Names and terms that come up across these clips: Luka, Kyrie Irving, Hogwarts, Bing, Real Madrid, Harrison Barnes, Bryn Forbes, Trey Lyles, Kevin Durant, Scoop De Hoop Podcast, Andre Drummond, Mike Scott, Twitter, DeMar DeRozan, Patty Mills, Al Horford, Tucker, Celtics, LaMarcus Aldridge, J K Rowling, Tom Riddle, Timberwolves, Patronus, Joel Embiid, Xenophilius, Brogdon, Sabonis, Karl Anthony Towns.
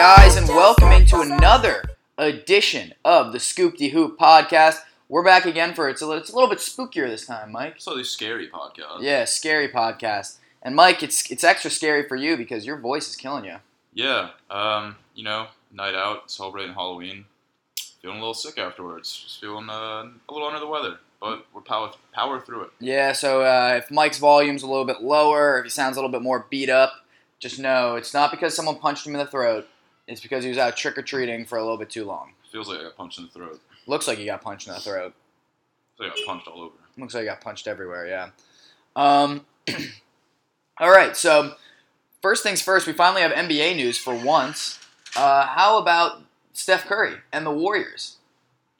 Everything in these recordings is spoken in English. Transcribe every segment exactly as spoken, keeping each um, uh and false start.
guys, and welcome into another edition of the Scoop De Hoop Podcast. We're back again for it's a little, it's a little bit spookier this time, Mike. It's a really scary podcast. Yeah, scary podcast. And Mike, it's it's extra scary for you because your voice is killing you. Yeah, um, you know, night out, celebrating Halloween, feeling a little sick afterwards, just feeling uh, a little under the weather. But we're power, power through it. Yeah, so uh, if Mike's volume's a little bit lower, if he sounds a little bit more beat up, just know it's not because someone punched him in the throat. It's because he was out trick-or-treating for a little bit too long. Feels like I got punched in the throat. Looks like he got punched in the throat. Looks like I got punched all over. Looks like I got punched everywhere, yeah. Um, all right, so first things first, we finally have N B A news for once. Uh, how about Steph Curry and the Warriors?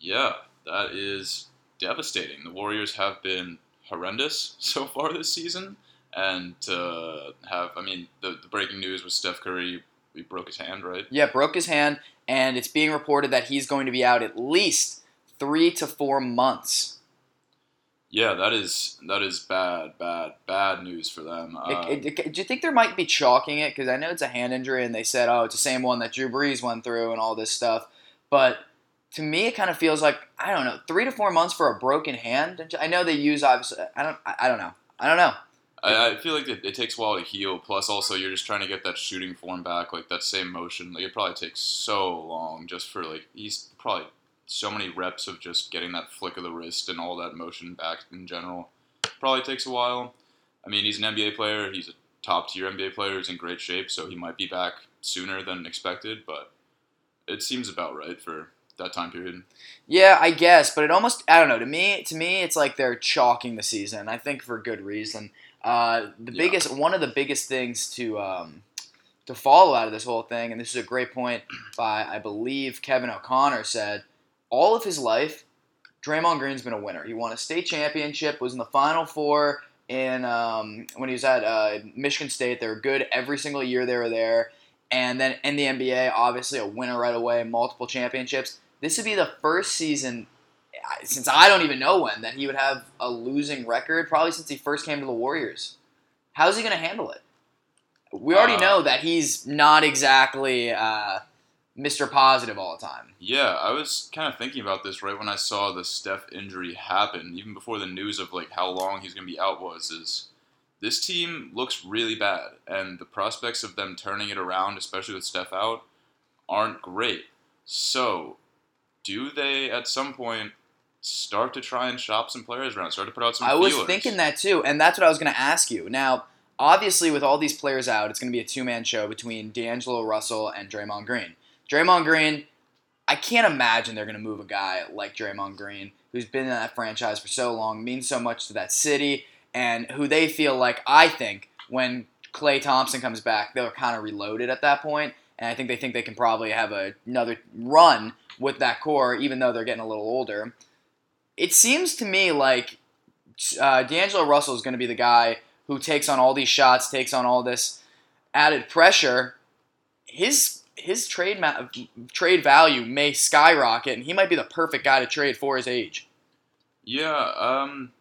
Yeah, that is devastating. The Warriors have been horrendous so far this season, and uh, have, I mean, the, the breaking news was Steph Curry, we broke his hand, right? Yeah, broke his hand, and it's being reported that he's going to be out at least three to four months. Yeah, that is that is bad, bad, bad news for them. Um, it, it, it, do you think there might be chalking it? Because I know it's a hand injury, and they said, oh, it's the same one that Drew Brees went through and all this stuff, but to me, it kind of feels like, I don't know, three to four months for a broken hand. I know they use, obviously, I don't, I don't know, I don't know. I, I feel like it, it takes a while to heal. Plus, also, you're just trying to get that shooting form back, like that same motion. Like it probably takes so long just for like he's probably so many reps of just getting that flick of the wrist and all that motion back in general. Probably takes a while. I mean, he's an N B A player. He's a top tier N B A player. He's in great shape, so he might be back sooner than expected. But it seems about right for that time period. Yeah, I guess, but it almost, I don't know, to me to me it's like they're chalking the season, I think for good reason. Uh, the yeah. biggest one of the biggest things to um, to follow out of this whole thing, and this is a great point by, I believe, Kevin O'Connor said, all of his life, Draymond Green's been a winner. He won a state championship, was in the Final Four in um, when he was at uh, Michigan State. They were good every single year they were there. And then in the N B A, obviously a winner right away, multiple championships. This would be the first season, since I don't even know when, that he would have a losing record, probably since he first came to the Warriors. How's he going to handle it? We already uh, know that he's not exactly uh, Mister Positive all the time. Yeah, I was kind of thinking about this right when I saw the Steph injury happen, even before the news of like how long he's going to be out was, is this team looks really bad, and the prospects of them turning it around, especially with Steph out, aren't great. So do they, at some point, start to try and shop some players around, start to put out some feelers? I was thinking that, too, and that's what I was going to ask you. Now, obviously, with all these players out, it's going to be a two-man show between D'Angelo Russell and Draymond Green. Draymond Green, I can't imagine they're going to move a guy like Draymond Green, who's been in that franchise for so long, means so much to that city, and who they feel like, I think, when Klay Thompson comes back, they're kind of reloaded at that point, and I think they think they can probably have a, another run with that core, even though they're getting a little older. It seems to me like uh, D'Angelo Russell is going to be the guy who takes on all these shots, takes on all this added pressure. His his trade ma- trade value may skyrocket, and he might be the perfect guy to trade for his age. Yeah, um,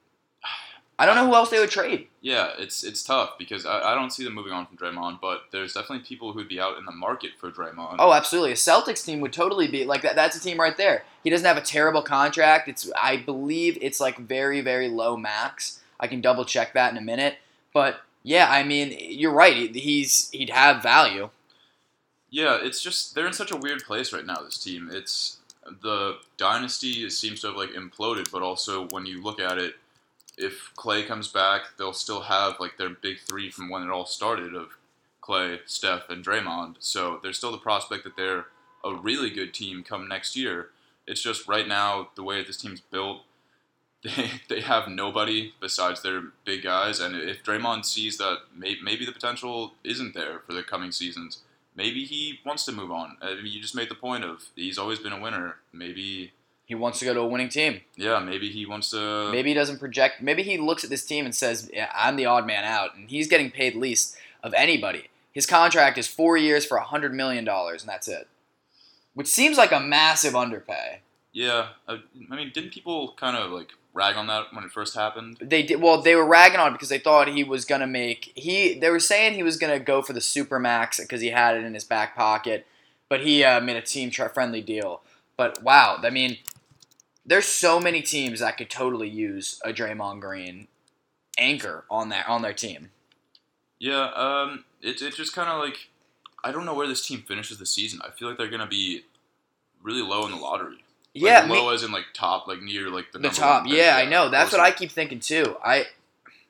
I don't know who else they would trade. Yeah, it's it's tough because I, I don't see them moving on from Draymond, but there's definitely people who'd be out in the market for Draymond. Oh, absolutely. A Celtics team would totally be like that. That's a team right there. He doesn't have a terrible contract. It's I believe it's like very, very low max. I can double check that in a minute. But yeah, I mean, you're right. He's he'd have value. Yeah, it's just they're in such a weird place right now, this team. It's the dynasty seems to have like imploded, but also when you look at it, if Klay comes back, they'll still have like their big three from when it all started of Klay, Steph, and Draymond. So there's still the prospect that they're a really good team come next year. It's just right now, the way this team's built, they they have nobody besides their big guys. And if Draymond sees that may, maybe the potential isn't there for the coming seasons, maybe he wants to move on. I mean, you just made the point of he's always been a winner. Maybe he wants to go to a winning team. Yeah, maybe he wants to... Maybe he doesn't project... Maybe he looks at this team and says, yeah, I'm the odd man out, and he's getting paid least of anybody. His contract is four years for one hundred million dollars, and that's it. Which seems like a massive underpay. Yeah. I, I mean, didn't people kind of, like, rag on that when it first happened? They did. Well, they were ragging on it because they thought he was going to make... He. They were saying he was going to go for the Supermax because he had it in his back pocket. but he uh, made a team-friendly deal. But wow, I mean, there's so many teams that could totally use a Draymond Green anchor on their on their team. Yeah, um, it's it's just kind of like, I don't know where this team finishes the season. I feel like they're gonna be really low in the lottery. Like, yeah, low me, as in like top, like near like the, the top. Yeah, I know. That's what I keep thinking too. I.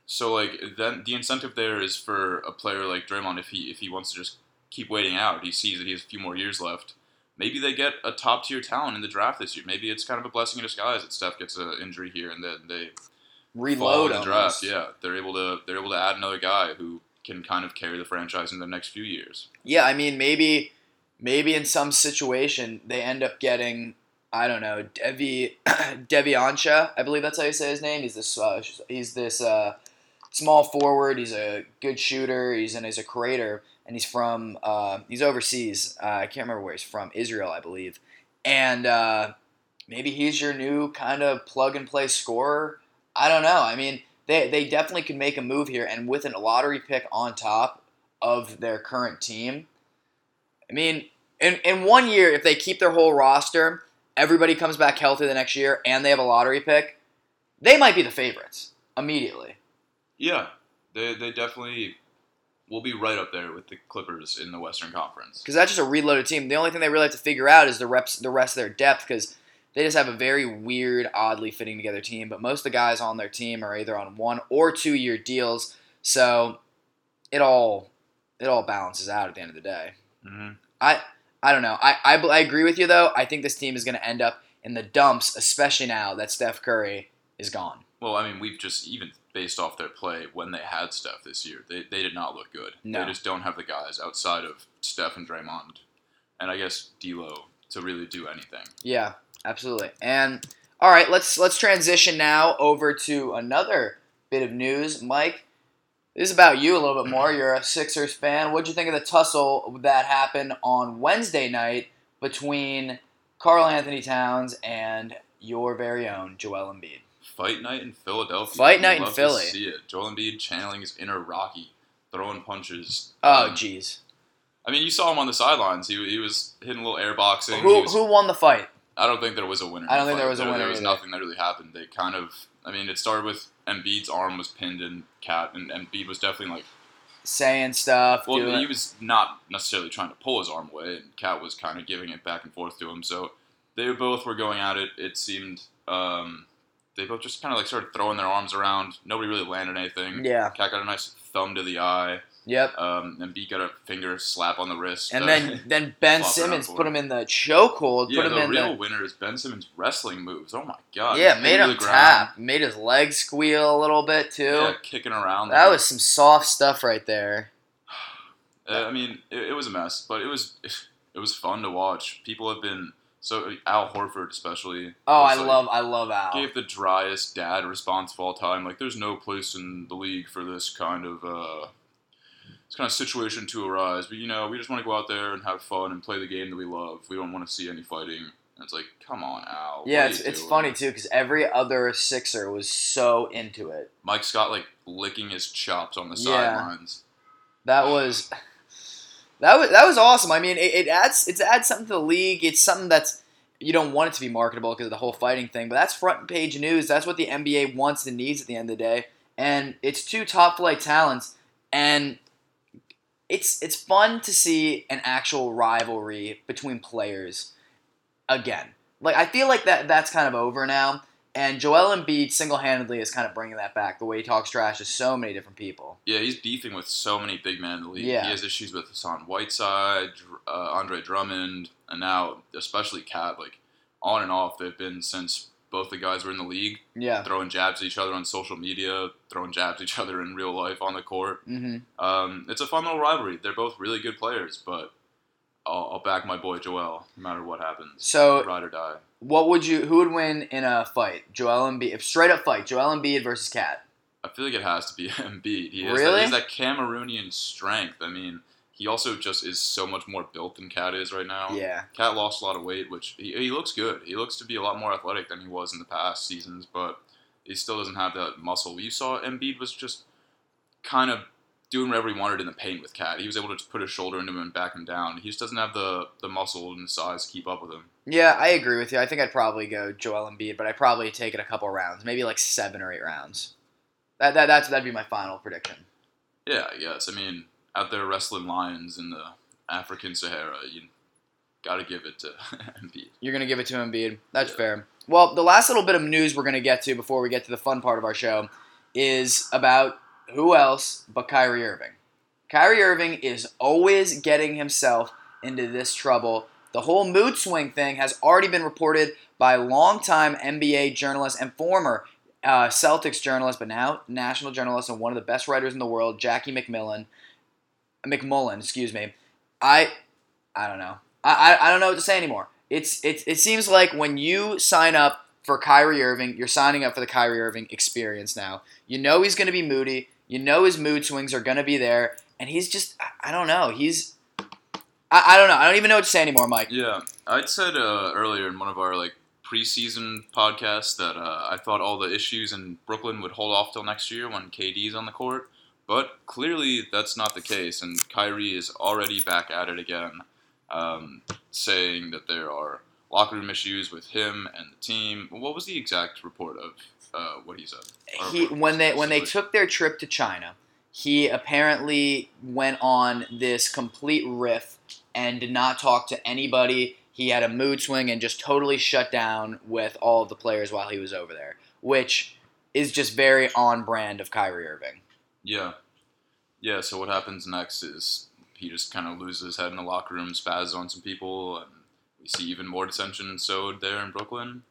So like then the incentive there is for a player like Draymond, if he if he wants to just keep waiting out, he sees that he has a few more years left. Maybe they get a top tier talent in the draft this year. Maybe it's kind of a blessing in disguise that Steph gets an injury here and then they reload the draft. Yeah, they're able to they're able to add another guy who can kind of carry the franchise in the next few years. Yeah, I mean maybe maybe in some situation they end up getting, I don't know, Devi Deviancha, I believe that's how you say his name. He's this uh, he's this uh, small forward. He's a good shooter. He's and he's a creator, and he's from uh, he's overseas. Uh, I can't remember where he's from. Israel, I believe. And uh, maybe he's your new kind of plug and play scorer. I don't know. I mean, they they definitely could make a move here, and with a lottery pick on top of their current team. I mean, in in one year, if they keep their whole roster, everybody comes back healthy the next year, and they have a lottery pick, they might be the favorites immediately. Yeah, they they definitely will be right up there with the Clippers in the Western Conference. Because that's just a reloaded team. The only thing they really have to figure out is the reps, the rest of their depth, because they just have a very weird, oddly fitting together team. But most of the guys on their team are either on one or two year deals, so it all it all balances out at the end of the day. Mm-hmm. I. I don't know. I, I, I agree with you, though. I think this team is going to end up in the dumps, especially now that Steph Curry is gone. Well, I mean, we've just, even based off their play when they had Steph this year, they, they did not look good. No. They just don't have the guys outside of Steph and Draymond, and I guess D'Lo, to really do anything. Yeah, absolutely. And, all right, let's, let's transition now over to another bit of news. Mike, this is about you a little bit more. You're a Sixers fan. What did you think of the tussle that happened on Wednesday night between Karl Anthony Towns and your very own Joel Embiid? Fight night in Philadelphia. Fight night in Philly. To see it. Joel Embiid channeling his inner Rocky, throwing punches. Oh, jeez. Um, I mean, you saw him on the sidelines. He he was hitting a little air boxing. Who was, who won the fight? I don't think there was a winner. I don't think there was a winner. There was nothing that really happened. They kind of. I mean, it started with Embiid's arm was pinned in Cat, and Embiid was definitely like saying stuff. Well, doing... he was not necessarily trying to pull his arm away, and Cat was kind of giving it back and forth to him. So they both were going at it. It seemed um, they both just kind of like started throwing their arms around. Nobody really landed anything. Yeah, Cat got a nice thumb to the eye. Yep. Um, Embiid got a finger slap on the wrist. And uh, then, then Ben Simmons put him in the chokehold. Yeah, put him the in real the... winner is Ben Simmons' wrestling moves. Oh, my God. Yeah, he made him tap. Ground. Made his legs squeal a little bit, too. Yeah, kicking around. That was some soft stuff right there. uh, I mean, it, it was a mess, but it was it was fun to watch. People have been... So, Al Horford especially. Oh, I like, love I love Al. Gave the driest dad response of all time. Like, there's no place in the league for this kind of... Uh, It's kind of situation to arise, but you know, we just want to go out there and have fun and play the game that we love. We don't want to see any fighting. And it's like, come on, Al. Yeah, it's it's doing? funny too because every other Sixer was so into it. Mike Scott like licking his chops on the yeah. sidelines. That was that was that was awesome. I mean, it, it adds it's adds something to the league. It's something that's you don't want it to be marketable because of the whole fighting thing, but that's front page news. That's what the N B A wants and needs at the end of the day. And it's two top flight talents and. It's it's fun to see an actual rivalry between players again. Like I feel like that that's kind of over now, and Joel Embiid single-handedly is kind of bringing that back. The way he talks trash to so many different people. Yeah, he's beefing with so many big men in the league. Yeah. He has issues with Hassan Whiteside, uh, Andre Drummond, and now especially Cat. Like on and off, they've been since both the guys were in the league. Yeah, throwing jabs at each other on social media, throwing jabs at each other in real life on the court. Mm-hmm. Um, it's a fun little rivalry. They're both really good players, but I'll, I'll back my boy Joel no matter what happens. So ride or die. What would you? Who would win in a fight? Joel Embiid, straight up fight. Joel Embiid versus Cat. I feel like it has to be Embiid. He has really? That, he has that Cameroonian strength. I mean. He also just is so much more built than Cat is right now. Yeah. Cat lost a lot of weight, which he, he looks good. He looks to be a lot more athletic than he was in the past seasons, but he still doesn't have that muscle. You saw Embiid was just kind of doing whatever he wanted in the paint with Cat. He was able to put his shoulder into him and back him down. He just doesn't have the, the muscle and the size to keep up with him. Yeah, I agree with you. I think I'd probably go Joel Embiid, but I'd probably take it a couple rounds, maybe like seven or eight rounds. That that that's, that'd be my final prediction. Yeah, yes. I mean, out there wrestling lions in the African Sahara, you got to give it to Embiid. You're going to give it to Embiid. That's yeah. fair. Well, the last little bit of news we're going to get to before we get to the fun part of our show is about who else but Kyrie Irving. Kyrie Irving is always getting himself into this trouble. The whole mood swing thing has already been reported by longtime N B A journalist and former uh, Celtics journalist, but now national journalist and one of the best writers in the world, Jackie MacMullan. MacMullan, excuse me. I, I don't know. I, I, I don't know what to say anymore. It's it. It seems like when you sign up for Kyrie Irving, you're signing up for the Kyrie Irving experience now. You know he's going to be moody. You know his mood swings are going to be there, and he's just – I don't know. He's – I don't know. I don't even know what to say anymore, Mike. Yeah. I'd said uh, earlier in one of our, like, preseason podcasts that uh, I thought all the issues in Brooklyn would hold off till next year when K D's on the court, but clearly that's not the case, and Kyrie is already back at it again, um, saying that there are locker room issues with him and the team. What was the exact report of uh, what he said? He, when they when they took their trip to China, he apparently went on this complete riff and did not talk to anybody. He had a mood swing and just totally shut down with all of the players while he was over there, which is just very on brand of Kyrie Irving. Yeah. Yeah, so what happens next is he just kind of loses his head in the locker room, spazzes on some people, and we see even more dissension sowed there in Brooklyn.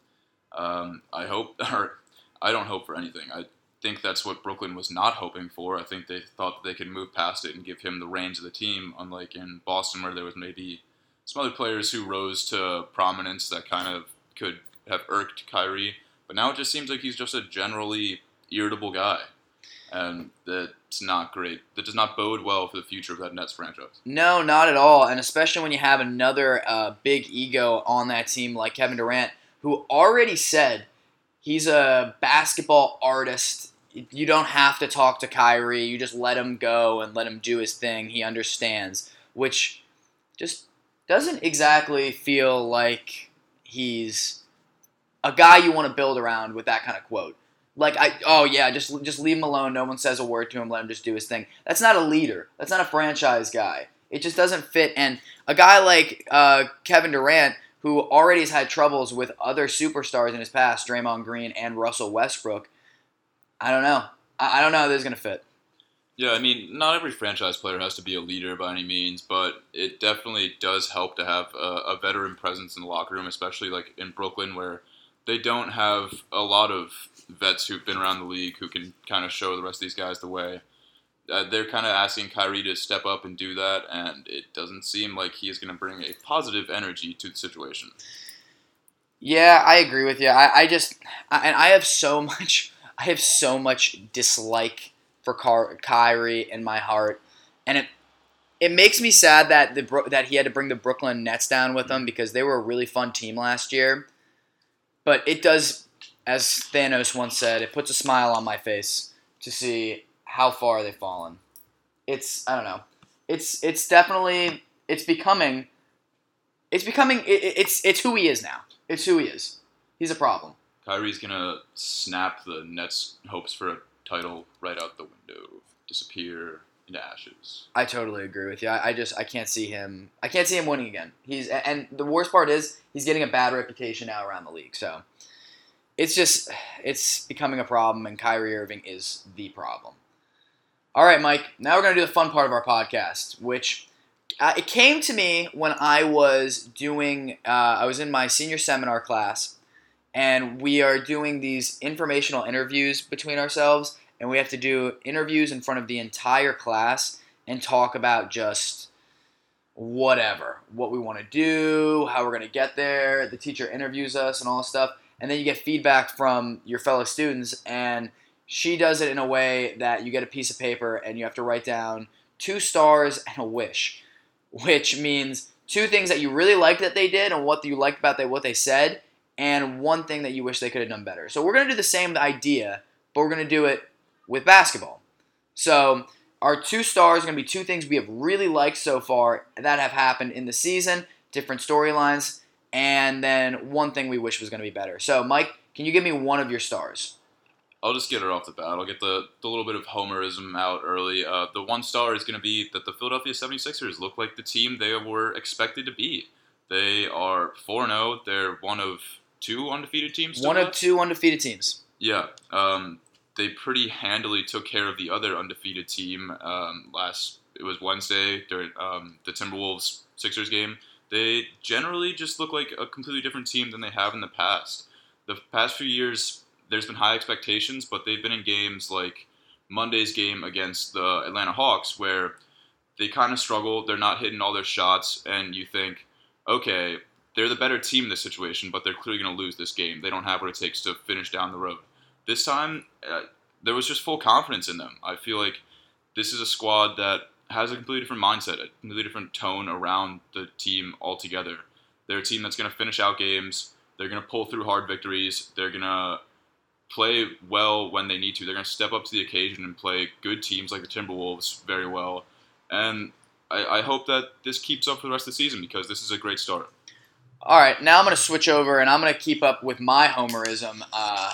Um, I hope, or I don't hope for anything. I think that's what Brooklyn was not hoping for. I think they thought that they could move past it and give him the reins of the team, unlike in Boston where there was maybe some other players who rose to prominence that kind of could have irked Kyrie. But now it just seems like he's just a generally irritable guy. And that's not great. That does not bode well for the future of that Nets franchise. No, not at all. And especially when you have another uh, big ego on that team like Kevin Durant, who already said he's a basketball artist. You don't have to talk to Kyrie. You just let him go and let him do his thing. He understands, which just doesn't exactly feel like he's a guy you want to build around with that kind of quote. Like, I oh, yeah, just just leave him alone. No one says a word to him. Let him just do his thing. That's not a leader. That's not a franchise guy. It just doesn't fit. And a guy like uh, Kevin Durant, who already has had troubles with other superstars in his past, Draymond Green and Russell Westbrook, I don't know. I, I don't know how this is going to fit. Yeah, I mean, not every franchise player has to be a leader by any means, but it definitely does help to have a, a veteran presence in the locker room, especially like in Brooklyn where they don't have a lot of vets who've been around the league who can kind of show the rest of these guys the way. Uh, they're kind of asking Kyrie to step up and do that, and it doesn't seem like he is going to bring a positive energy to the situation. Yeah, I agree with you. I, I just I, and I have so much I have so much dislike for Car- Kyrie in my heart, and it it makes me sad that the that he had to bring the Brooklyn Nets down with him because they were a really fun team last year. But it does, as Thanos once said, it puts a smile on my face to see how far they've fallen. It's, I don't know. It's it's definitely, it's becoming, it's becoming, it, it's it's who he is now. It's who he is. He's a problem. Kyrie's going to snap the Nets' hopes for a title right out the window, disappear into ashes. I totally agree with you. I, I just, I can't see him, I can't see him winning again. He's, and the worst part is, he's getting a bad reputation now around the league. So it's just, it's becoming a problem, and Kyrie Irving is the problem. All right, Mike, now we're going to do the fun part of our podcast, which uh, it came to me when I was doing, uh, I was in my senior seminar class, and we are doing these informational interviews between ourselves. And we have to do interviews in front of the entire class and talk about just whatever, what we want to do, how we're going to get there. The teacher interviews us and all this stuff. And then you get feedback from your fellow students. And she does it in a way that you get a piece of paper and you have to write down two stars and a wish, which means two things that you really liked that they did and what you liked about what they said, and one thing that you wish they could have done better. So we're going to do the same idea, but we're going to do it with basketball. So Our two stars are going to be two things we have really liked so far that have happened in the season, different storylines, and then one thing we wish was going to be better. So, Mike, can you give me one of your stars? I'll just get it off the bat. I'll get the, the little bit of homerism out early. Uh, the one star is going to be that the Philadelphia 76ers look like the team they were expected to be. They are four and oh. They're one of two undefeated teams. One of two undefeated teams. Yeah. Um, they pretty handily took care of the other undefeated team um, last – it was Wednesday during um, the Timberwolves-Sixers game. They generally just look like a completely different team than they have in the past. The past few years – there's been high expectations, but they've been in games like Monday's game against the Atlanta Hawks where they kind of struggle. They're not hitting all their shots, and you think, okay, they're the better team in this situation, but they're clearly going to lose this game. They don't have what it takes to finish down the road. This time, uh, there was just full confidence in them. I feel like this is a squad that has a completely different mindset, a completely different tone around the team altogether. They're a team that's going to finish out games. They're going to pull through hard victories. They're going to play well when they need to. They're going to step up to the occasion and play good teams like the Timberwolves very well. And I, I hope that this keeps up for the rest of the season because this is a great start. All right, now I'm going to switch over and I'm going to keep up with my homerism. Uh,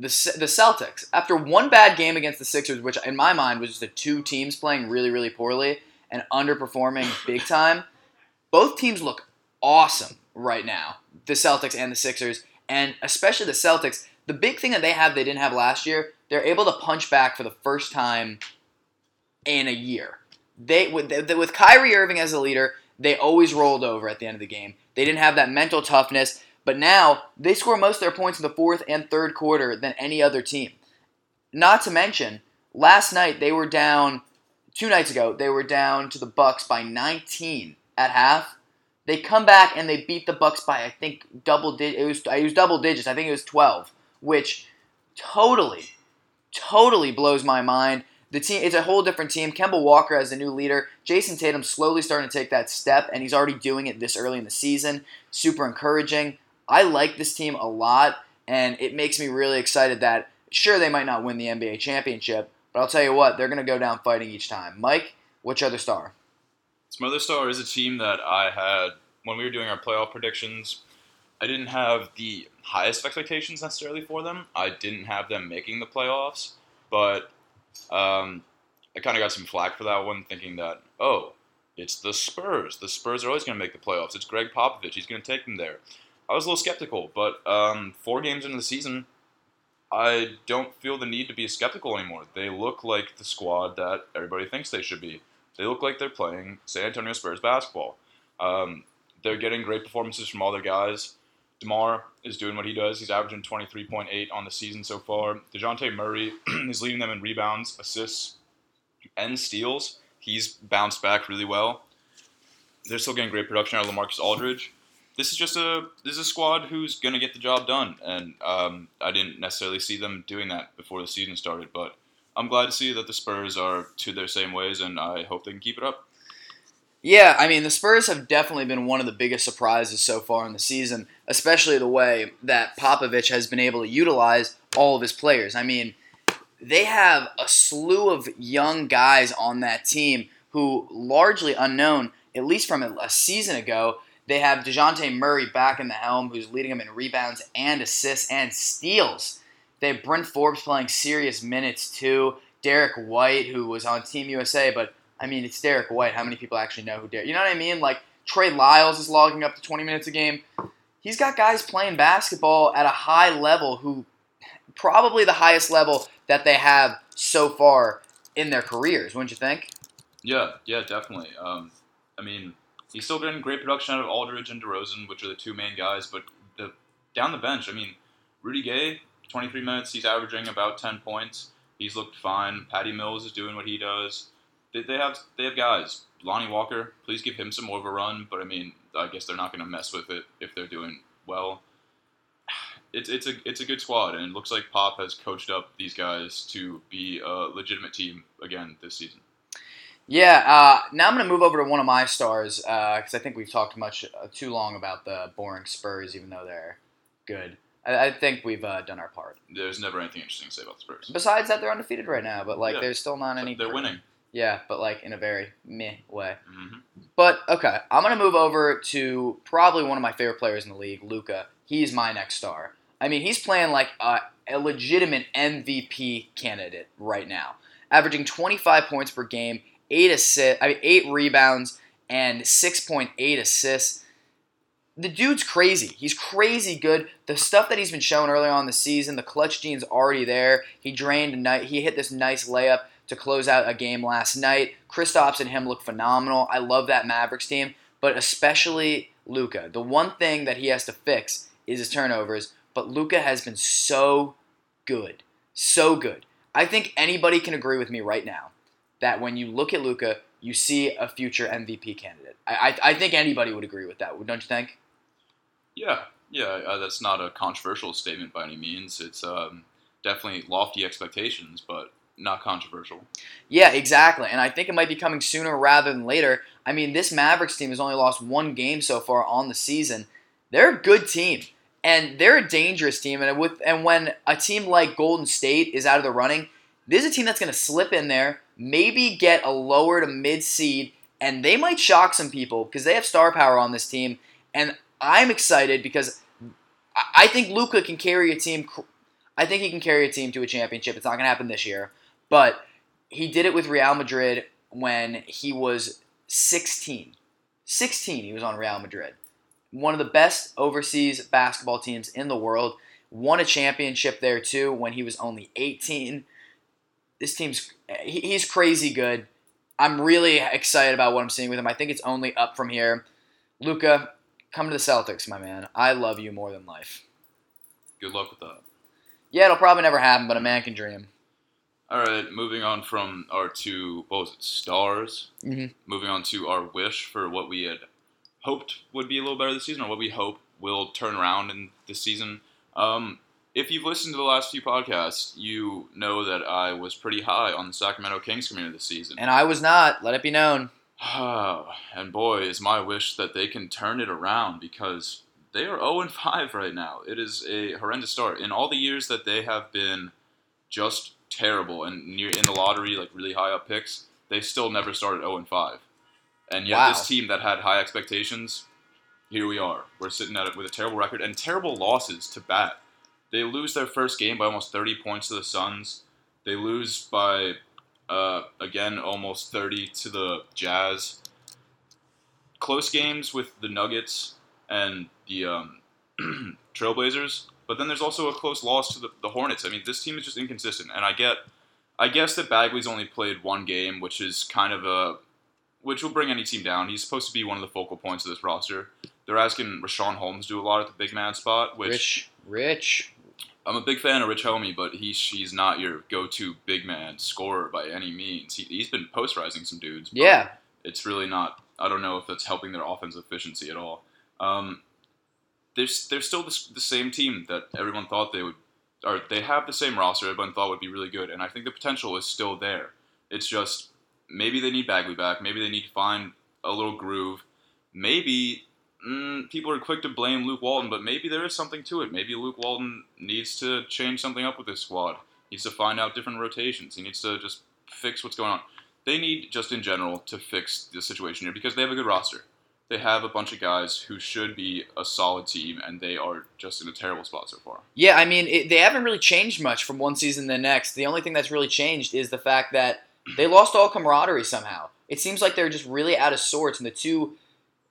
the the Celtics, after one bad game against the Sixers, which in my mind was just the two teams playing really, really poorly and underperforming big time, both teams look awesome right now, the Celtics and the Sixers, and especially the Celtics. The big thing that they have they didn't have last year, they're able to punch back for the first time in a year. They with, they, with Kyrie Irving as a leader, they always rolled over at the end of the game. They didn't have that mental toughness, but now they score most of their points in the fourth and third quarter than any other team. Not to mention, last night they were down, two nights ago, they were down to the Bucks by nineteen at half. They come back and they beat the Bucks by, I think, double digits. It was, it was double digits. I think it was twelve. Which totally, totally blows my mind. The team, it's a whole different team. Kemba Walker as the new leader. Jason Tatum's slowly starting to take that step, and he's already doing it this early in the season. Super encouraging. I like this team a lot, and it makes me really excited that, sure, they might not win the N B A championship, but I'll tell you what, they're going to go down fighting each time. Mike, what's your other star? So my other star is a team that I had when we were doing our playoff predictions. I didn't have the highest expectations necessarily for them. I didn't have them making the playoffs, but um, I kind of got some flack for that one, thinking that, oh, it's the Spurs. The Spurs are always going to make the playoffs. It's Greg Popovich. He's going to take them there. I was a little skeptical, but um, four games into the season, I don't feel the need to be skeptical anymore. They look like the squad that everybody thinks they should be. They look like they're playing San Antonio Spurs basketball. Um, they're getting great performances from all their guys. DeMar is doing what he does. He's averaging twenty-three point eight on the season so far. DeJounte Murray is leading them in rebounds, assists, and steals. He's bounced back really well. They're still getting great production out of LaMarcus Aldridge. This is just a this is a squad who's going to get the job done, and um, I didn't necessarily see them doing that before the season started, but I'm glad to see that the Spurs are to their same ways, and I hope they can keep it up. Yeah, I mean, the Spurs have definitely been one of the biggest surprises so far in the season, especially the way that Popovich has been able to utilize all of his players. I mean, they have a slew of young guys on that team who, largely unknown, at least from a season ago, they have DeJounte Murray back in the helm, who's leading them in rebounds and assists and steals. They have Bryn Forbes playing serious minutes, too. Derek White, who was on Team U S A, but I mean, it's Derek White. How many people actually know who Derek? You know what I mean? Like, Trey Lyles is logging up to twenty minutes a game. He's got guys playing basketball at a high level who probably the highest level that they have so far in their careers, wouldn't you think? Yeah, yeah, definitely. Um, I mean, he's still getting great production out of Aldridge and DeRozan, which are the two main guys, but the down the bench, I mean, Rudy Gay, twenty-three minutes, he's averaging about ten points. He's looked fine. Patty Mills is doing what he does. They have they have guys. Lonnie Walker, please give him some more of a run, but I mean, I guess they're not going to mess with it if they're doing well. It's it's a it's a good squad, and it looks like Pop has coached up these guys to be a legitimate team again this season. Yeah, uh, now I'm going to move over to one of my stars because uh, I think we've talked much uh, too long about the boring Spurs, even though they're good. I think we've uh, done our part. There's never anything interesting to say about the Spurs. Besides that, they're undefeated right now, but like, yeah, there's still not any. They're winning. Yeah, but like in a very meh way. Mm-hmm. But okay, I'm going to move over to probably one of my favorite players in the league, Luka. He's my next star. I mean, he's playing like a, a legitimate M V P candidate right now, averaging twenty-five points per game, eight assist, I mean, eight rebounds, and six point eight assists. The dude's crazy. He's crazy good. The stuff that he's been showing early on in the season, the clutch gene's already there. He drained a night. He hit this nice layup to close out a game last night. Kristaps and him look phenomenal. I love that Mavericks team, but especially Luka. The one thing that he has to fix is his turnovers, but Luka has been so good. So good. I think anybody can agree with me right now that when you look at Luka, you see a future M V P candidate. I, I, I think anybody would agree with that, don't you think? Yeah, yeah, uh, that's not a controversial statement by any means. It's um, definitely lofty expectations, but not controversial. Yeah, exactly, and I think it might be coming sooner rather than later. I mean, this Mavericks team has only lost one game so far on the season. They're a good team, and they're a dangerous team, and with and when a team like Golden State is out of the running, this is a team that's going to slip in there, maybe get a lower to mid-seed, and they might shock some people because they have star power on this team, and I'm excited because I think Luka can carry a team. I think he can carry a team to a championship. It's not going to happen this year, but he did it with Real Madrid when he was sixteen. sixteen, he was on Real Madrid, one of the best overseas basketball teams in the world. Won a championship there too when he was only eighteen. This team's he's crazy good. I'm really excited about what I'm seeing with him. I think it's only up from here. Luka, come to the Celtics, my man. I love you more than life. Good luck with that. Yeah, it'll probably never happen, but a man can dream. All right, moving on from our two, what was it, stars? Mm-hmm. Moving on to our wish for what we had hoped would be a little better this season, or what we hope will turn around in this season. Um, if you've listened to the last few podcasts, you know that I was pretty high on the Sacramento Kings coming into this season. And I was not. Let it be known. Oh, and boy, is my wish that they can turn it around because they are oh and five right now. It is a horrendous start. In all the years that they have been just terrible and near in the lottery, like really high up picks, they still never started oh and five. And yet wow. This team that had high expectations, here we are. We're sitting at it with a terrible record and terrible losses to bat. They lose their first game by almost thirty points to the Suns. They lose by... Uh, again, almost thirty to the Jazz. Close games with the Nuggets and the um, Trailblazers, but then there's also a close loss to the, the Hornets. I mean, this team is just inconsistent, and I get, I guess that Bagley's only played one game, which is kind of a, which will bring any team down. He's supposed to be one of the focal points of this roster. They're asking Rashawn Holmes to do a lot at the big man spot, which Rich, Rich. I'm a big fan of Rich Homey, but he, he's not your go-to big man scorer by any means. He, he's been posterizing some dudes. But yeah. It's really not – I don't know if that's helping their offensive efficiency at all. Um, they're, they're still the, the same team that everyone thought they would – or they have the same roster everyone thought would be really good, and I think the potential is still there. It's just maybe they need Bagley back. Maybe they need to find a little groove. Maybe – Mm, people are quick to blame Luke Walton, but maybe there is something to it. Maybe Luke Walton needs to change something up with this squad. He needs to find out different rotations. He needs to just fix what's going on. They need, just in general, to fix the situation here because they have a good roster. They have a bunch of guys who should be a solid team, and they are just in a terrible spot so far. Yeah, I mean, it, they haven't really changed much from one season to the next. The only thing that's really changed is the fact that they lost all camaraderie somehow. It seems like they're just really out of sorts, and the two...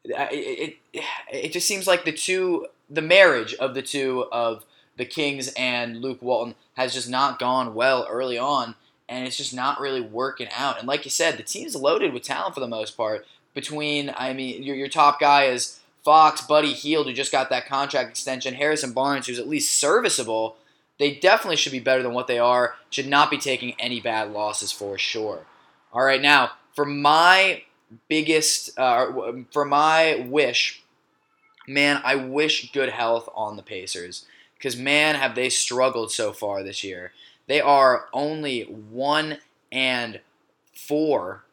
It, it it just seems like the two, the marriage of the two of the Kings and Luke Walton has just not gone well early on, and it's just not really working out. And like you said, the team's loaded with talent for the most part. Between, I mean, your your top guy is Fox, Buddy Hield, who just got that contract extension, Harrison Barnes, who's at least serviceable. They definitely should be better than what they are. Should not be taking any bad losses for sure. All right, now for my. Biggest, uh, for my wish, man, I wish good health on the Pacers because, man, have they struggled so far this year. They are only one and four,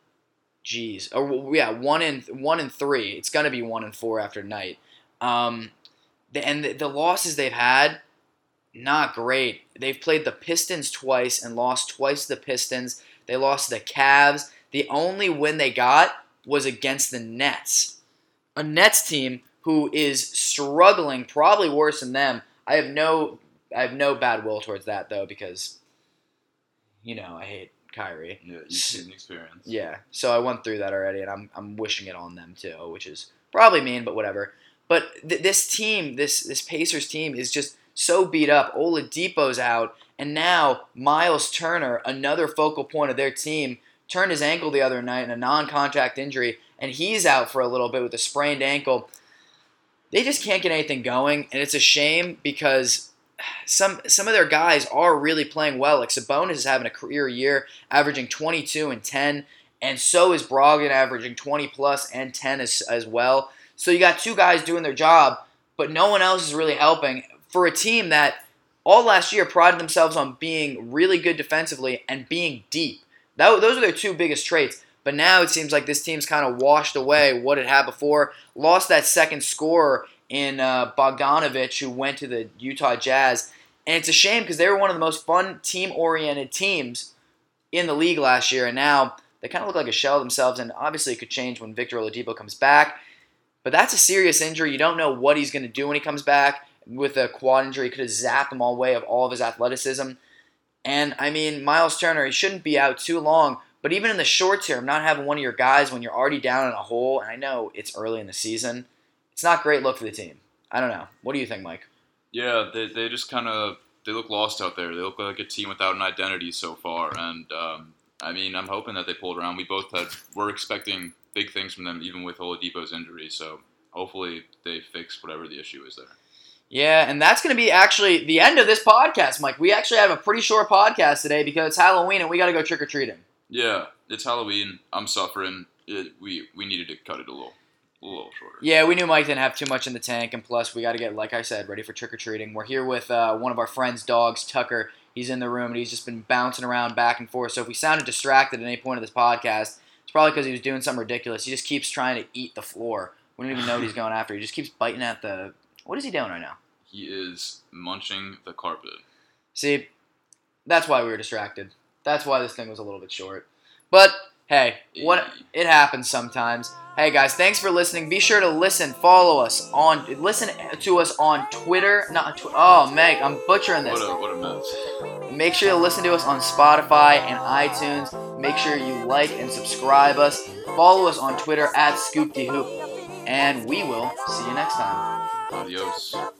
geez, or yeah, one and, one and three. It's going to be one and four after tonight. Um, and the, the losses they've had, not great. They've played the Pistons twice and lost twice to the Pistons. They lost to the Cavs. The only win they got was against the Nets. A Nets team who is struggling, probably worse than them. I have no I have no bad will towards that, though, because, you know, I hate Kyrie. Yeah, you didn't experience. Yeah, so I went through that already, and I'm I'm wishing it on them, too, which is probably mean, but whatever. But th- this team, this this Pacers team is just so beat up. Oladipo's out, and now Miles Turner, another focal point of their team, turned his ankle the other night in a non-contact injury, and he's out for a little bit with a sprained ankle. They just can't get anything going, and it's a shame because some some of their guys are really playing well. Like Sabonis is having a career year, averaging twenty-two and ten, and so is Brogdon, averaging twenty plus and ten as, as well. So you got two guys doing their job, but no one else is really helping for a team that all last year prided themselves on being really good defensively and being deep. That, those are their two biggest traits. But now it seems like this team's kind of washed away what it had before. Lost that second scorer in uh, Bogdanovich, who went to the Utah Jazz. And it's a shame because they were one of the most fun team-oriented teams in the league last year. And now they kind of look like a shell of themselves. And obviously it could change when Victor Oladipo comes back. But that's a serious injury. You don't know what he's going to do when he comes back. With a quad injury, he could have zapped him all away of all of his athleticism. And, I mean, Miles Turner, he shouldn't be out too long. But even in the short term, not having one of your guys when you're already down in a hole, and I know it's early in the season, it's not a great look for the team. I don't know. What do you think, Mike? Yeah, they they just kind of – they look lost out there. They look like a team without an identity so far. And, um, I mean, I'm hoping that they pulled around. We both had – we're expecting big things from them, even with Oladipo's injury. So, hopefully, they fix whatever the issue is there. Yeah, and that's going to be actually the end of this podcast, Mike. We actually have a pretty short podcast today because it's Halloween and we got to go trick-or-treating. Yeah, it's Halloween. I'm suffering. It, we we needed to cut it a little, a little shorter. Yeah, we knew Mike didn't have too much in the tank, and plus we got to get, like I said, ready for trick-or-treating. We're here with uh, one of our friend's dogs, Tucker. He's in the room, and he's just been bouncing around back and forth. So if we sounded distracted at any point of this podcast, it's probably because he was doing something ridiculous. He just keeps trying to eat the floor. We don't even know what he's going after. He just keeps biting at the... What is he doing right now? He is munching the carpet. See, that's why we were distracted. That's why this thing was a little bit short. But, hey, what it happens sometimes. Hey, guys, thanks for listening. Be sure to listen, follow us on, listen to us on Twitter. Not tw- Oh, Meg, I'm butchering this. What a, what a mess. Make sure to listen to us on Spotify and iTunes. Make sure you like and subscribe us. Follow us on Twitter at Scoop De Hoop. And we will see you next time. Adios.